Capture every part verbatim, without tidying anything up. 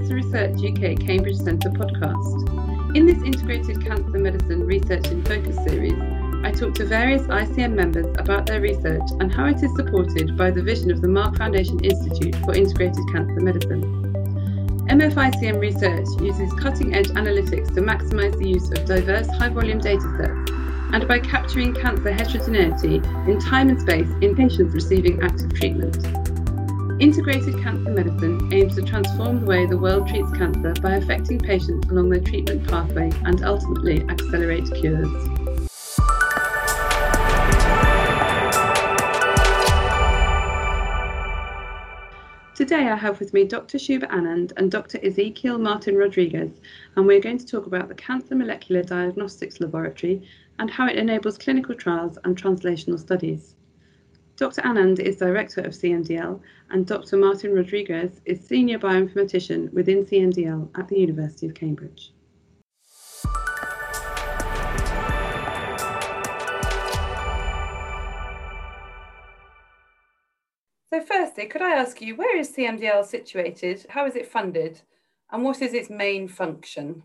Cancer Research U K Cambridge Centre podcast. In this Integrated Cancer Medicine Research in Focus series, I talk to various I C M members about their research and how it is supported by the vision of the Mark Foundation Institute for Integrated Cancer Medicine. M F I C M research uses cutting-edge analytics to maximise the use of diverse high-volume datasets, and by capturing cancer heterogeneity in time and space in patients receiving active treatment. Integrated Cancer Medicine aims to transform the way the world treats cancer by affecting patients along their treatment pathway and ultimately accelerate cures. Today I have with me Doctor Shubha Anand and Doctor Ezequiel Martin-Rodriguez, and we're going to talk about the Cancer Molecular Diagnostics Laboratory and how it enables clinical trials and translational studies. Doctor Anand is Director of C M D L and Doctor Martin-Rodriguez is Senior Bioinformatician within C M D L at the University of Cambridge. So firstly, could I ask you, where is C M D L situated, how is it funded, and what is its main function?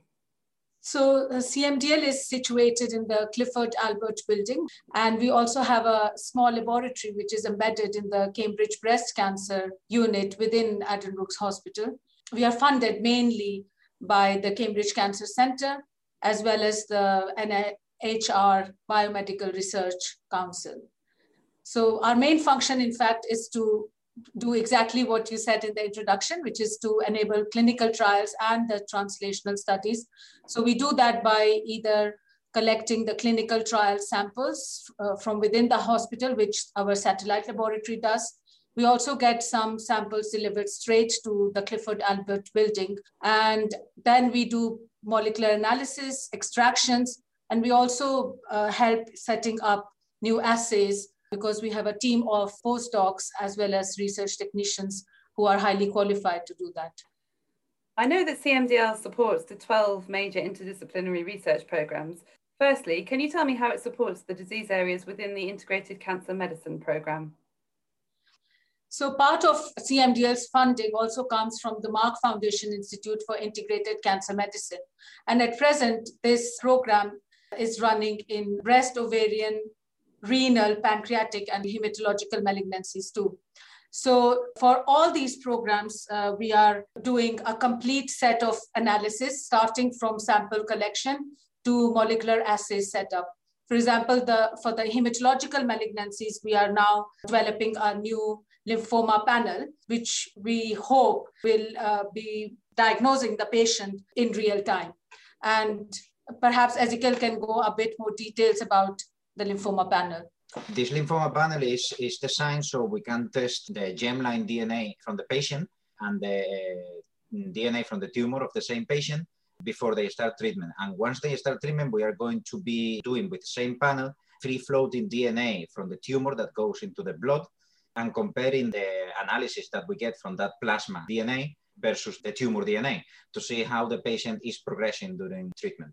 So uh, C M D L is situated in the Clifford Albert building, and we also have a small laboratory which is embedded in the Cambridge Breast Cancer Unit within Addenbrooke's Hospital. We are funded mainly by the Cambridge Cancer Centre as well as the N I H R Biomedical Research Council. So our main function, in fact, is to do exactly what you said in the introduction, which is to enable clinical trials and the translational studies. So we do that by either collecting the clinical trial samples uh, from within the hospital, which our satellite laboratory does. We also get some samples delivered straight to the Clifford Albert building. And then we do molecular analysis, extractions, and we also uh, help setting up new assays, because we have a team of postdocs as well as research technicians who are highly qualified to do that. I know that C M D L supports the twelve major interdisciplinary research programmes. Firstly, can you tell me how it supports the disease areas within the Integrated Cancer Medicine programme? So part of C M D L's funding also comes from the Mark Foundation Institute for Integrated Cancer Medicine. And at present, this programme is running in breast, ovarian, renal, pancreatic, and hematological malignancies too. So for all these programs, uh, we are doing a complete set of analysis, starting from sample collection to molecular assay setup. For example, the for the hematological malignancies, we are now developing a new lymphoma panel, which we hope will uh, be diagnosing the patient in real time. And perhaps Ezequiel can go a bit more details about the lymphoma panel. This lymphoma panel is, is designed so we can test the germline D N A from the patient and the D N A from the tumor of the same patient before they start treatment. And once they start treatment, we are going to be doing with the same panel free-floating D N A from the tumor that goes into the blood and comparing the analysis that we get from that plasma D N A versus the tumor D N A to see how the patient is progressing during treatment.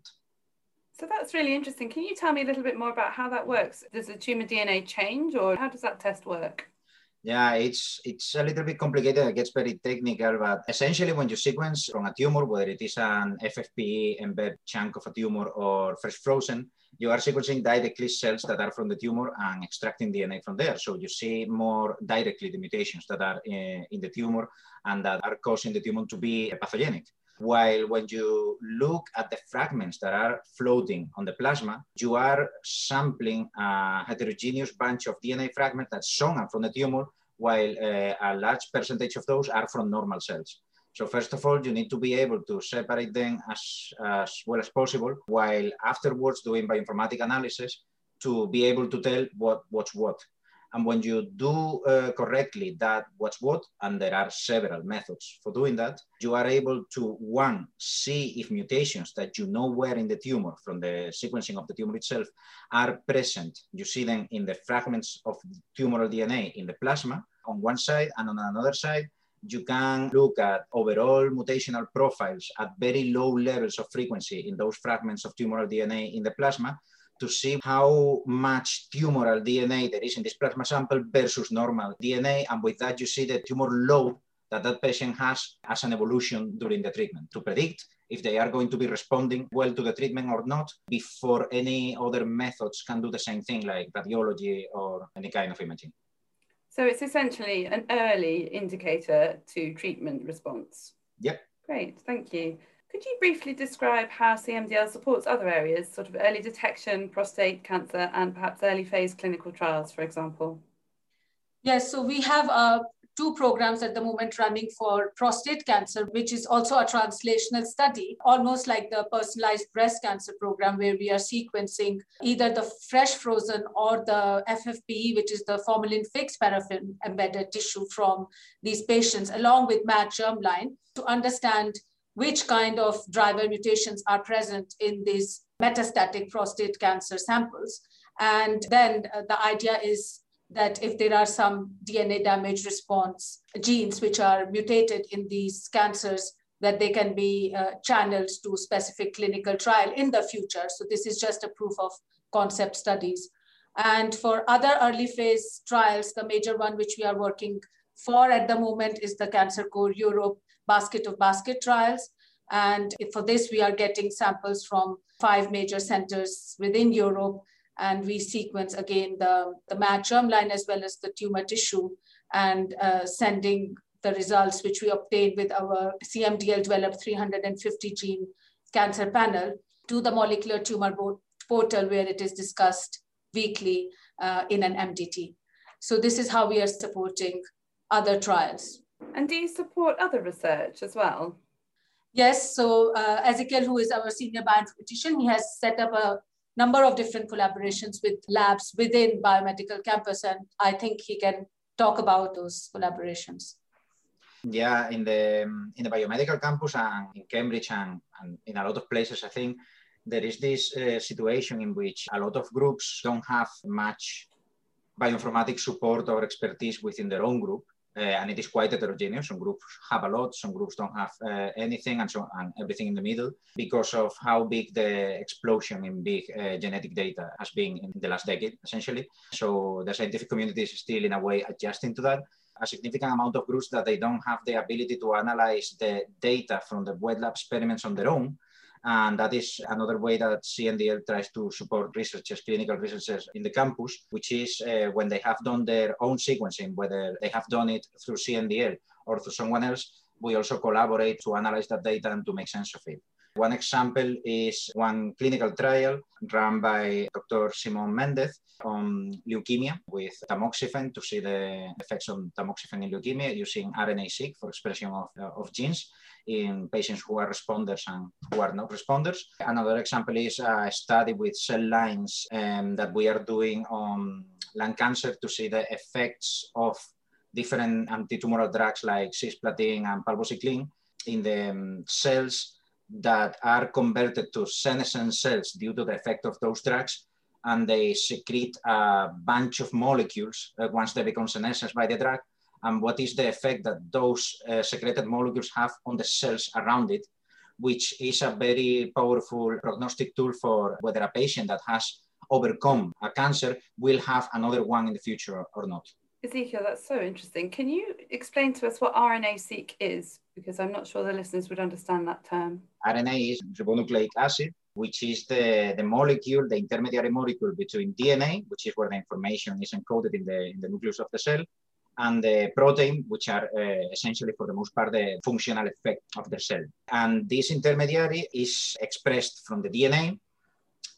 So that's really interesting. Can you tell me a little bit more about how that works? Does the tumor D N A change, or how does that test work? Yeah, it's it's a little bit complicated. It gets very technical, but essentially when you sequence from a tumor, whether it is an F F P E embedded chunk of a tumor or fresh frozen, you are sequencing directly cells that are from the tumor and extracting D N A from there. So you see more directly the mutations that are in, in the tumor and that are causing the tumor to be pathogenic. While when you look at the fragments that are floating on the plasma, you are sampling a heterogeneous bunch of D N A fragments that some are from the tumor, while uh, a large percentage of those are from normal cells. So first of all, you need to be able to separate them as, as well as possible, while afterwards doing bioinformatic analysis to be able to tell what, what's what. And when you do uh, correctly that what's what, and there are several methods for doing that, you are able to, one, see if mutations that you know were in the tumor from the sequencing of the tumor itself are present. You see them in the fragments of tumoral D N A in the plasma on one side, and on another side, you can look at overall mutational profiles at very low levels of frequency in those fragments of tumoral D N A in the plasma, to see how much tumoral D N A there is in this plasma sample versus normal D N A. And with that, you see the tumor load that that patient has as an evolution during the treatment to predict if they are going to be responding well to the treatment or not before any other methods can do the same thing, like radiology or any kind of imaging. So it's essentially an early indicator to treatment response. Yep. Great, thank you. Could you briefly describe how C M D L supports other areas, sort of early detection, prostate cancer, and perhaps early phase clinical trials, for example? Yes, so we have uh, two programs at the moment running for prostate cancer, which is also a translational study, almost like the personalized breast cancer program, where we are sequencing either the fresh frozen or the F F P E, which is the formalin-fixed paraffin embedded tissue from these patients, along with mad germline, to understand which kind of driver mutations are present in these metastatic prostate cancer samples. And then uh, the idea is that if there are some D N A damage response genes which are mutated in these cancers, that they can be uh, channeled to specific clinical trial in the future. So this is just a proof of concept studies. And for other early phase trials, the major one which we are working for at the moment is the Cancer Core Europe basket of basket trials. And for this, we are getting samples from five major centers within Europe. And we sequence again the, the mad germline as well as the tumor tissue, and uh, sending the results which we obtained with our C M D L developed three hundred fifty gene cancer panel to the molecular tumor portal, where it is discussed weekly uh, in an M D T. So this is how we are supporting other trials. And do you support other research as well? Yes, so uh, Ezequiel, who is our senior bioinformatician, he has set up a number of different collaborations with labs within biomedical campus, and I think he can talk about those collaborations. Yeah, in the, in the biomedical campus and in Cambridge and, and in a lot of places, I think, there is this uh, situation in which a lot of groups don't have much bioinformatics support or expertise within their own group. Uh, and it is quite heterogeneous. Some groups have a lot, some groups don't have uh, anything, and so and everything in the middle, because of how big the explosion in big uh, genetic data has been in the last decade, essentially. So the scientific community is still, in a way, adjusting to that. A significant amount of groups that they don't have the ability to analyze the data from the wet lab experiments on their own. And that is another way that C M D L tries to support researchers, clinical researchers in the campus, which is uh, when they have done their own sequencing, whether they have done it through C M D L or through someone else, we also collaborate to analyze that data and to make sense of it. One example is one clinical trial run by Doctor Simon Mendez on leukemia with tamoxifen to see the effects on tamoxifen in leukemia using R N A seq for expression of, of genes in patients who are responders and who are not responders. Another example is a study with cell lines um, that we are doing on lung cancer to see the effects of different antitumoral drugs like cisplatin and palbociclib in the um, cells that are converted to senescent cells due to the effect of those drugs, and they secrete a bunch of molecules uh, once they become senescent by the drug, and what is the effect that those uh, secreted molecules have on the cells around it, which is a very powerful prognostic tool for whether a patient that has overcome a cancer will have another one in the future or not. Ezequiel, that's so interesting. Can you explain to us what R N A seq is? Because I'm not sure the listeners would understand that term. R N A is ribonucleic acid, which is the, the molecule, the intermediary molecule between D N A, which is where the information is encoded in the, in the nucleus of the cell, and the protein, which are uh, essentially, for the most part, the functional effect of the cell. And this intermediary is expressed from the D N A,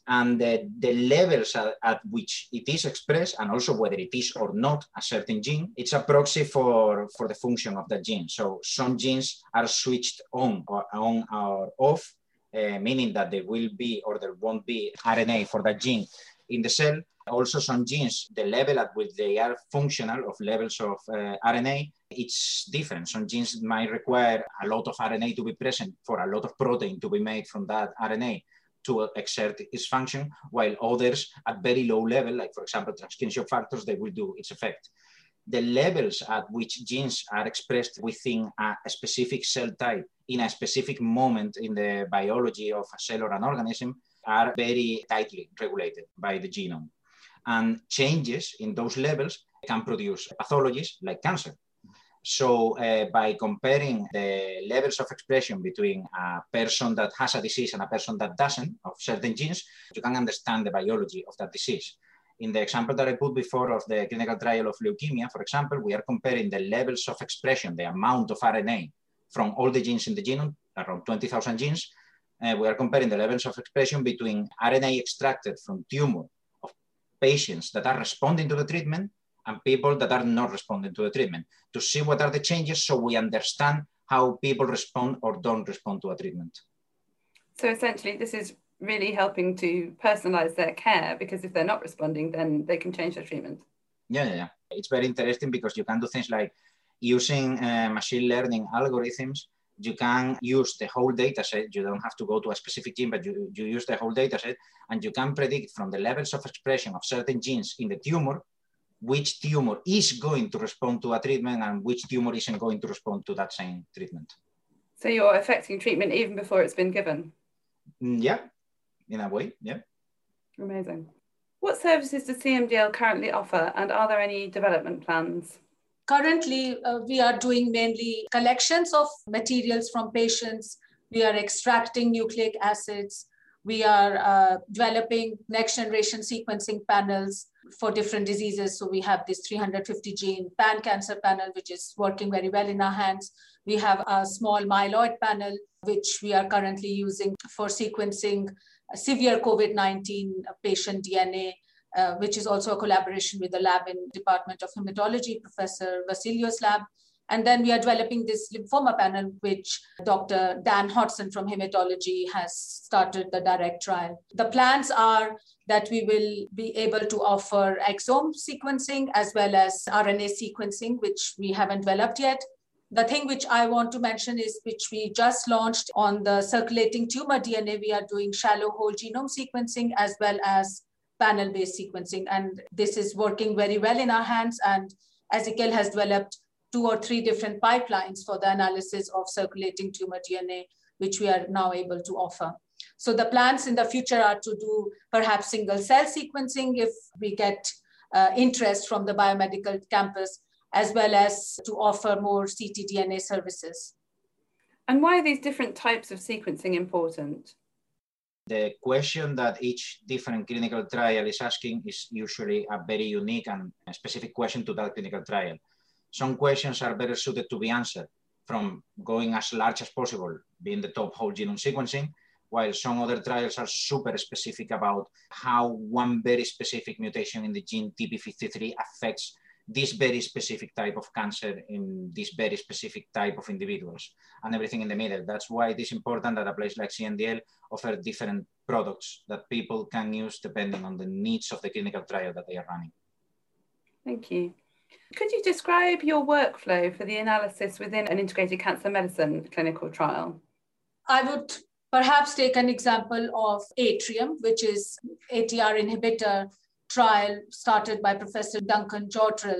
and the, the levels at, at which it is expressed, and also whether it is or not a certain gene, it's a proxy for, for the function of that gene. So some genes are switched on or, on or off, uh, meaning that there will be or there won't be R N A for that gene in the cell. Also some genes, the level at which they are functional of levels of uh, R N A, it's different. Some genes might require a lot of R N A to be present for a lot of protein to be made from that R N A to exert its function, while others at very low level, like for example, transcription factors, they will do its effect. The levels at which genes are expressed within a specific cell type in a specific moment in the biology of a cell or an organism are very tightly regulated by the genome. And changes in those levels can produce pathologies like cancer. So uh, by comparing the levels of expression between a person that has a disease and a person that doesn't of certain genes, you can understand the biology of that disease. In the example that I put before of the clinical trial of leukemia, for example, we are comparing the levels of expression, the amount of R N A from all the genes in the genome, around twenty thousand genes. Uh, we are comparing the levels of expression between R N A extracted from tumor of patients that are responding to the treatment and people that are not responding to the treatment to see what are the changes so we understand how people respond or don't respond to a treatment. So essentially, this is really helping to personalize their care, because if they're not responding, then they can change their treatment. Yeah, yeah, yeah. It's very interesting because you can do things like using uh, machine learning algorithms. You can use the whole data set. You don't have to go to a specific gene, but you, you use the whole data set, and you can predict from the levels of expression of certain genes in the tumor which tumor is going to respond to a treatment and which tumor isn't going to respond to that same treatment. So you're affecting treatment even before it's been given? Yeah, in a way, yeah. Amazing. What services does C M D L currently offer, and are there any development plans? Currently, uh, we are doing mainly collections of materials from patients. We are extracting nucleic acids. We are uh, developing next generation sequencing panels for different diseases. So we have this three hundred fifty gene pan-cancer panel, which is working very well in our hands. We have a small myeloid panel, which we are currently using for sequencing severe COVID nineteen patient D N A. Uh, which is also a collaboration with the lab in Department of Hematology, Professor Vassilio's lab. And then we are developing this lymphoma panel, which Doctor Dan Hodson from Hematology has started the direct trial. The plans are that we will be able to offer exome sequencing as well as R N A sequencing, which we haven't developed yet. The thing which I want to mention is, which we just launched on the circulating tumor D N A, we are doing shallow whole genome sequencing as well as panel-based sequencing, and this is working very well in our hands, and Ezequiel has developed two or three different pipelines for the analysis of circulating tumor D N A, which we are now able to offer. So the plans in the future are to do perhaps single-cell sequencing if we get uh, interest from the biomedical campus, as well as to offer more c t D N A services. And why are these different types of sequencing important? The question that each different clinical trial is asking is usually a very unique and specific question to that clinical trial. Some questions are better suited to be answered from going as large as possible, being the top whole genome sequencing, while some other trials are super specific about how one very specific mutation in the gene T P fifty-three affects this very specific type of cancer in this very specific type of individuals and everything in the middle. That's why it is important that a place like C M D L offers different products that people can use depending on the needs of the clinical trial that they are running. Thank you. Could you describe your workflow for the analysis within an integrated cancer medicine clinical trial? I would perhaps take an example of Atrium, which is A T R inhibitor trial started by Professor Duncan Jodrell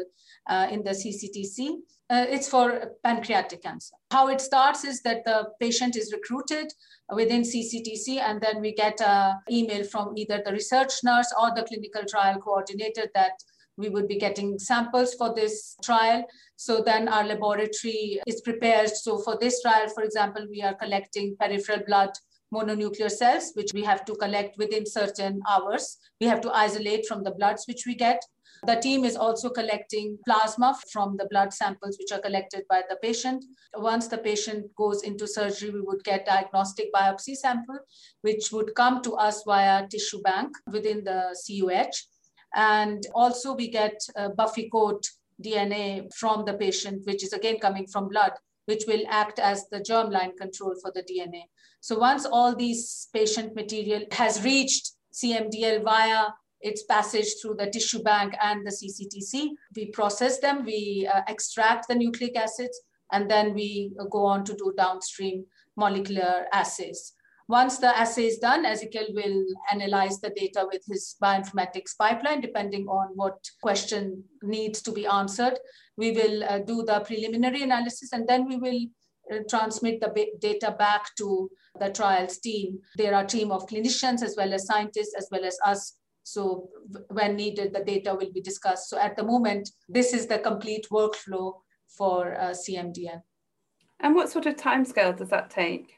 uh, in the C C T C. Uh, it's for pancreatic cancer. How it starts is that the patient is recruited within C C T C, and then we get an email from either the research nurse or the clinical trial coordinator that we would be getting samples for this trial. So then our laboratory is prepared. So for this trial, for example, we are collecting peripheral blood mononuclear cells, which we have to collect within certain hours. We have to isolate from the bloods which we get. The team is also collecting plasma from the blood samples which are collected by the patient. Once the patient goes into surgery, we would get diagnostic biopsy sample, which would come to us via tissue bank within the C U H. And also we get uh, buffy coat D N A from the patient, which is again coming from blood, which will act as the germline control for the D N A. So once all these patient material has reached C M D L via its passage through the tissue bank and the C C T C, we process them, we uh, extract the nucleic acids, and then we go on to do downstream molecular assays. Once the assay is done, Ezequiel will analyze the data with his bioinformatics pipeline, depending on what question needs to be answered. We will uh, do the preliminary analysis, and then we will uh, transmit the data back to the trials team. There are a team of clinicians as well as scientists, as well as us. So when needed, the data will be discussed. So at the moment, this is the complete workflow for uh, C M D L. And what sort of timescale does that take?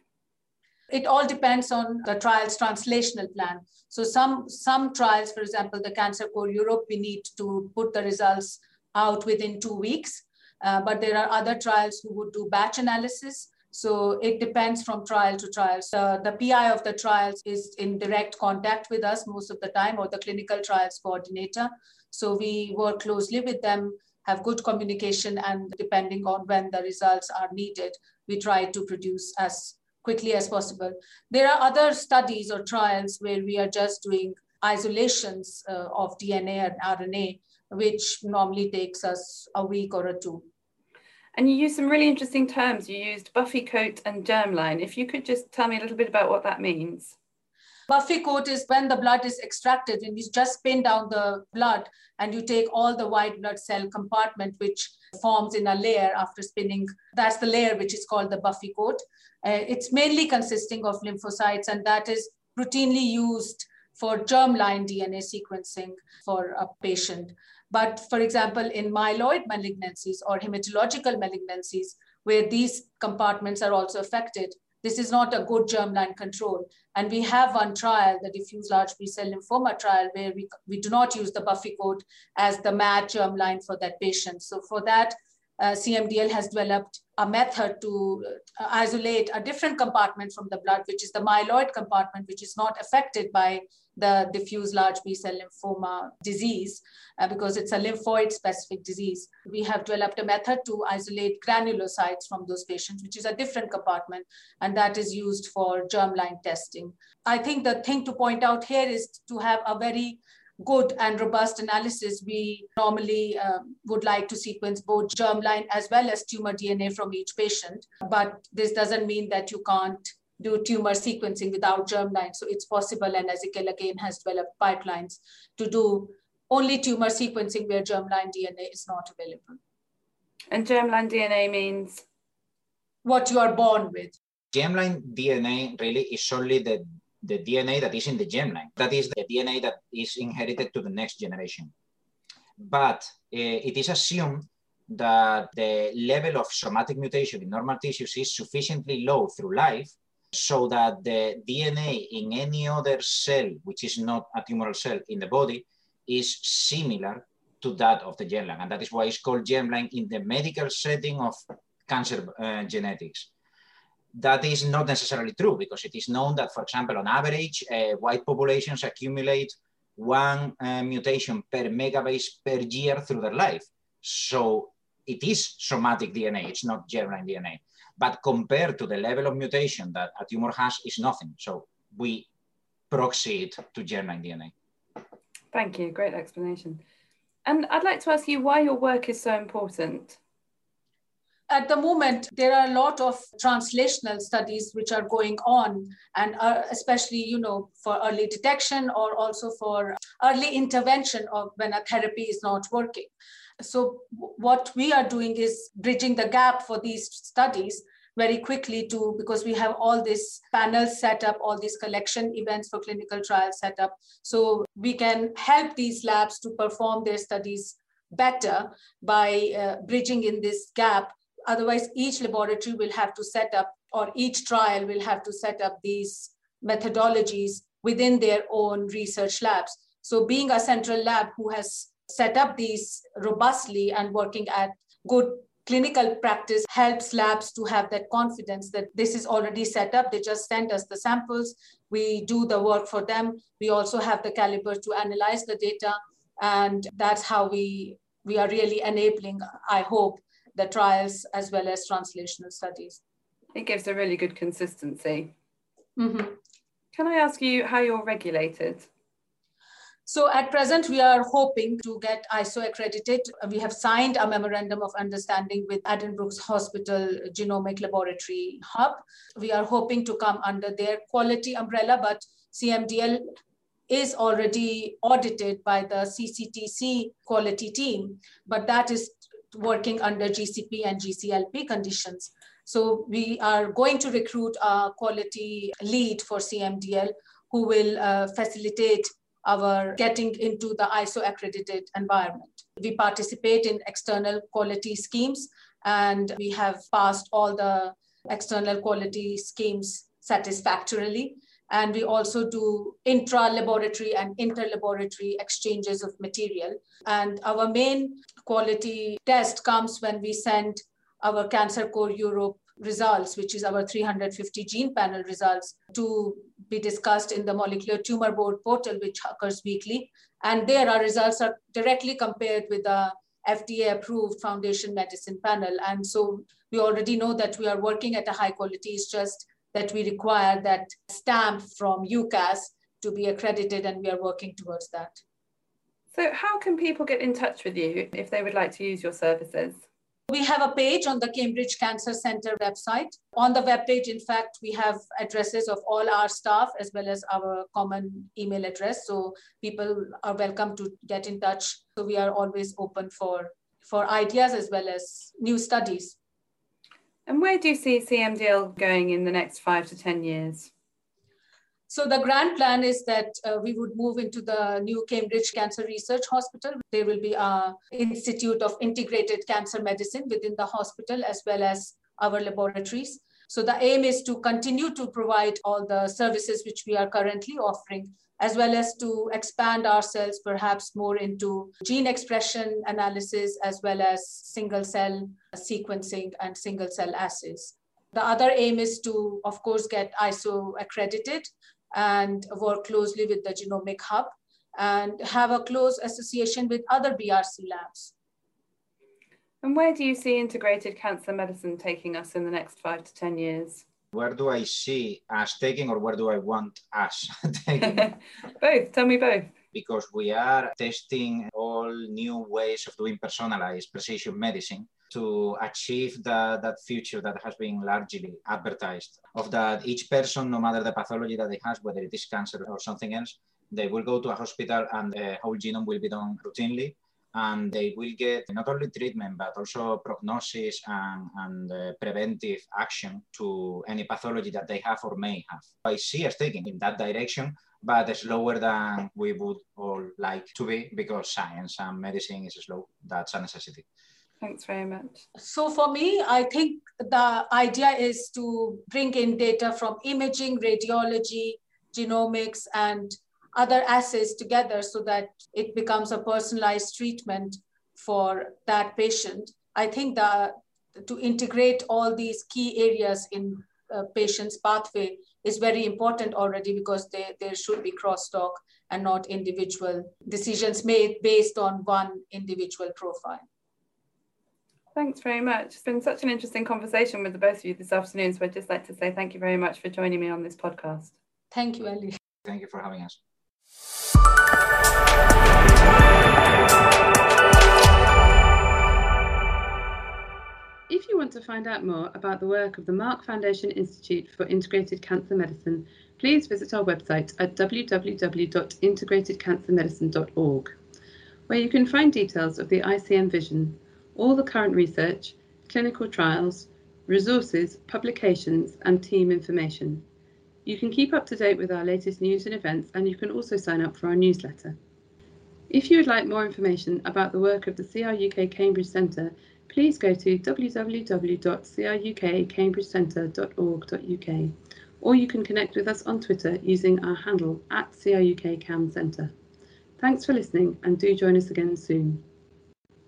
It all depends on the trial's translational plan. So some, some trials, for example, the Cancer Core Europe, we need to put the results out within two weeks. Uh, but there are other trials who would do batch analysis. So it depends from trial to trial. So the P I of the trials is in direct contact with us most of the time, or the clinical trials coordinator. So we work closely with them, have good communication, and depending on when the results are needed, we try to produce as quickly as possible. There are other studies or trials where we are just doing isolations uh, of D N A and R N A, which normally takes us a week or a two. And you used some really interesting terms. You used buffy coat and germline. If you could just tell me a little bit about what that means. Buffy coat is when the blood is extracted, and you just pin down the blood and you take all the white blood cell compartment, which forms in a layer after spinning. That's the layer which is called the buffy coat. Uh, it's mainly consisting of lymphocytes, and that is routinely used for germline D N A sequencing for a patient. But for example, in myeloid malignancies or hematological malignancies, where these compartments are also affected, this is not a good germline control. And we have one trial, the diffuse large B-cell lymphoma trial, where we, we do not use the buffy coat as the match germline for that patient. So for that, uh, C M D L has developed a method to isolate a different compartment from the blood, which is the myeloid compartment, which is not affected by the diffuse large B-cell lymphoma disease, uh, because it's a lymphoid-specific disease. We have developed a method to isolate granulocytes from those patients, which is a different compartment, and that is used for germline testing. I think the thing to point out here is to have a very good and robust analysis. We normally uh, would like to sequence both germline as well as tumor D N A from each patient, but this doesn't mean that you can't do tumor sequencing without germline. So it's possible, and Ezequiel again has developed pipelines to do only tumor sequencing where germline D N A is not available. And germline D N A means? What you are born with. Germline D N A really is solely the the D N A that is in the germline. That is the D N A that is inherited to the next generation. But uh, it is assumed that the level of somatic mutation in normal tissues is sufficiently low through life so that the D N A in any other cell, which is not a tumoral cell in the body, is similar to that of the germline. And that is why it's called germline in the medical setting of cancer uh, genetics. That is not necessarily true, because it is known that, for example, on average, uh, white populations accumulate one uh, mutation per megabase per year through their life. So it is somatic D N A, it's not germline D N A. But compared to the level of mutation that a tumor has, is nothing. So we proxy it to germline D N A. Thank you, great explanation. And I'd like to ask you why your work is so important. At the moment, there are a lot of translational studies which are going on, and are especially, you know, for early detection or also for early intervention of when a therapy is not working. So what we are doing is bridging the gap for these studies very quickly too, because we have all these panels set up, all these collection events for clinical trials set up. So we can help these labs to perform their studies better by uh, bridging in this gap. Otherwise, each laboratory will have to set up, or each trial will have to set up these methodologies within their own research labs. So being a central lab who has set up these robustly and working at good clinical practice helps labs to have that confidence that this is already set up. They just send us the samples. We do the work for them. We also have the caliber to analyze the data. And that's how we, we are really enabling, I hope, the trials as well as translational studies. It gives a really good consistency. Mm-hmm. Can I ask you how you're regulated? So at present, we are hoping to get I S O accredited. We have signed a memorandum of understanding with Addenbrooke's Hospital Genomic Laboratory Hub. We are hoping to come under their quality umbrella, but C M D L is already audited by the C C T C quality team, but that is working under G C P and G C L P conditions. So we are going to recruit a quality lead for C M D L who will uh, facilitate our getting into the I S O accredited environment. We participate in external quality schemes and we have passed all the external quality schemes satisfactorily. And we also do intra-laboratory and inter-laboratory exchanges of material. And our main quality test comes when we send our Cancer Core Europe results, which is our three hundred fifty gene panel results, to be discussed in the Molecular Tumor Board portal, which occurs weekly. And there our results are directly compared with the F D A-approved Foundation Medicine panel. And so we already know that we are working at a high quality. It's just that we require that stamp from U C A S to be accredited, and we are working towards that. So how can people get in touch with you if they would like to use your services? We have a page on the Cambridge Cancer Centre website. On the webpage, in fact, we have addresses of all our staff as well as our common email address. So people are welcome to get in touch. So we are always open for, for ideas as well as new studies. And where do you see C M D L going in the next five to ten years? So the grand plan is that uh, we would move into the new Cambridge Cancer Research Hospital. There will be an Institute of Integrated Cancer Medicine within the hospital as well as our laboratories. So the aim is to continue to provide all the services which we are currently offering, as well as to expand ourselves perhaps more into gene expression analysis as well as single cell sequencing and single cell assays. The other aim is to, of course, get I S O accredited and work closely with the Genomic Hub and have a close association with other B R C labs. And where do you see integrated cancer medicine taking us in the next five to ten years? Where do I see us taking, or where do I want us taking? Both, tell me both. Because we are testing all new ways of doing personalized precision medicine to achieve the, that future that has been largely advertised, of that each person, no matter the pathology that they have, whether it is cancer or something else, they will go to a hospital and the whole genome will be done routinely, and they will get not only treatment, but also prognosis and, and uh, preventive action to any pathology that they have or may have. I see us taking in that direction, but slower than we would all like to be, because science and medicine is slow. That's a necessity. Thanks very much. So for me, I think the idea is to bring in data from imaging, radiology, genomics, and other assays together so that it becomes a personalized treatment for that patient. I think that to integrate all these key areas in a patient's pathway is very important already, because they, there should be crosstalk and not individual decisions made based on one individual profile. Thanks very much. It's been such an interesting conversation with the both of you this afternoon. So I'd just like to say thank you very much for joining me on this podcast. Thank you, Ellie. Thank you for having us. If you want to find out more about the work of the Mark Foundation Institute for Integrated Cancer Medicine, please visit our website at w w w dot integrated cancer medicine dot org, where you can find details of the I C M vision, all the current research, clinical trials, resources, publications, and team information. You can keep up to date with our latest news and events, and you can also sign up for our newsletter. If you would like more information about the work of the C R U K Cambridge Centre, please go to w w w dot c r u k cambridge centre dot org dot u k, or you can connect with us on Twitter using our handle at C R U K Cam Centre. Thanks for listening, and do join us again soon.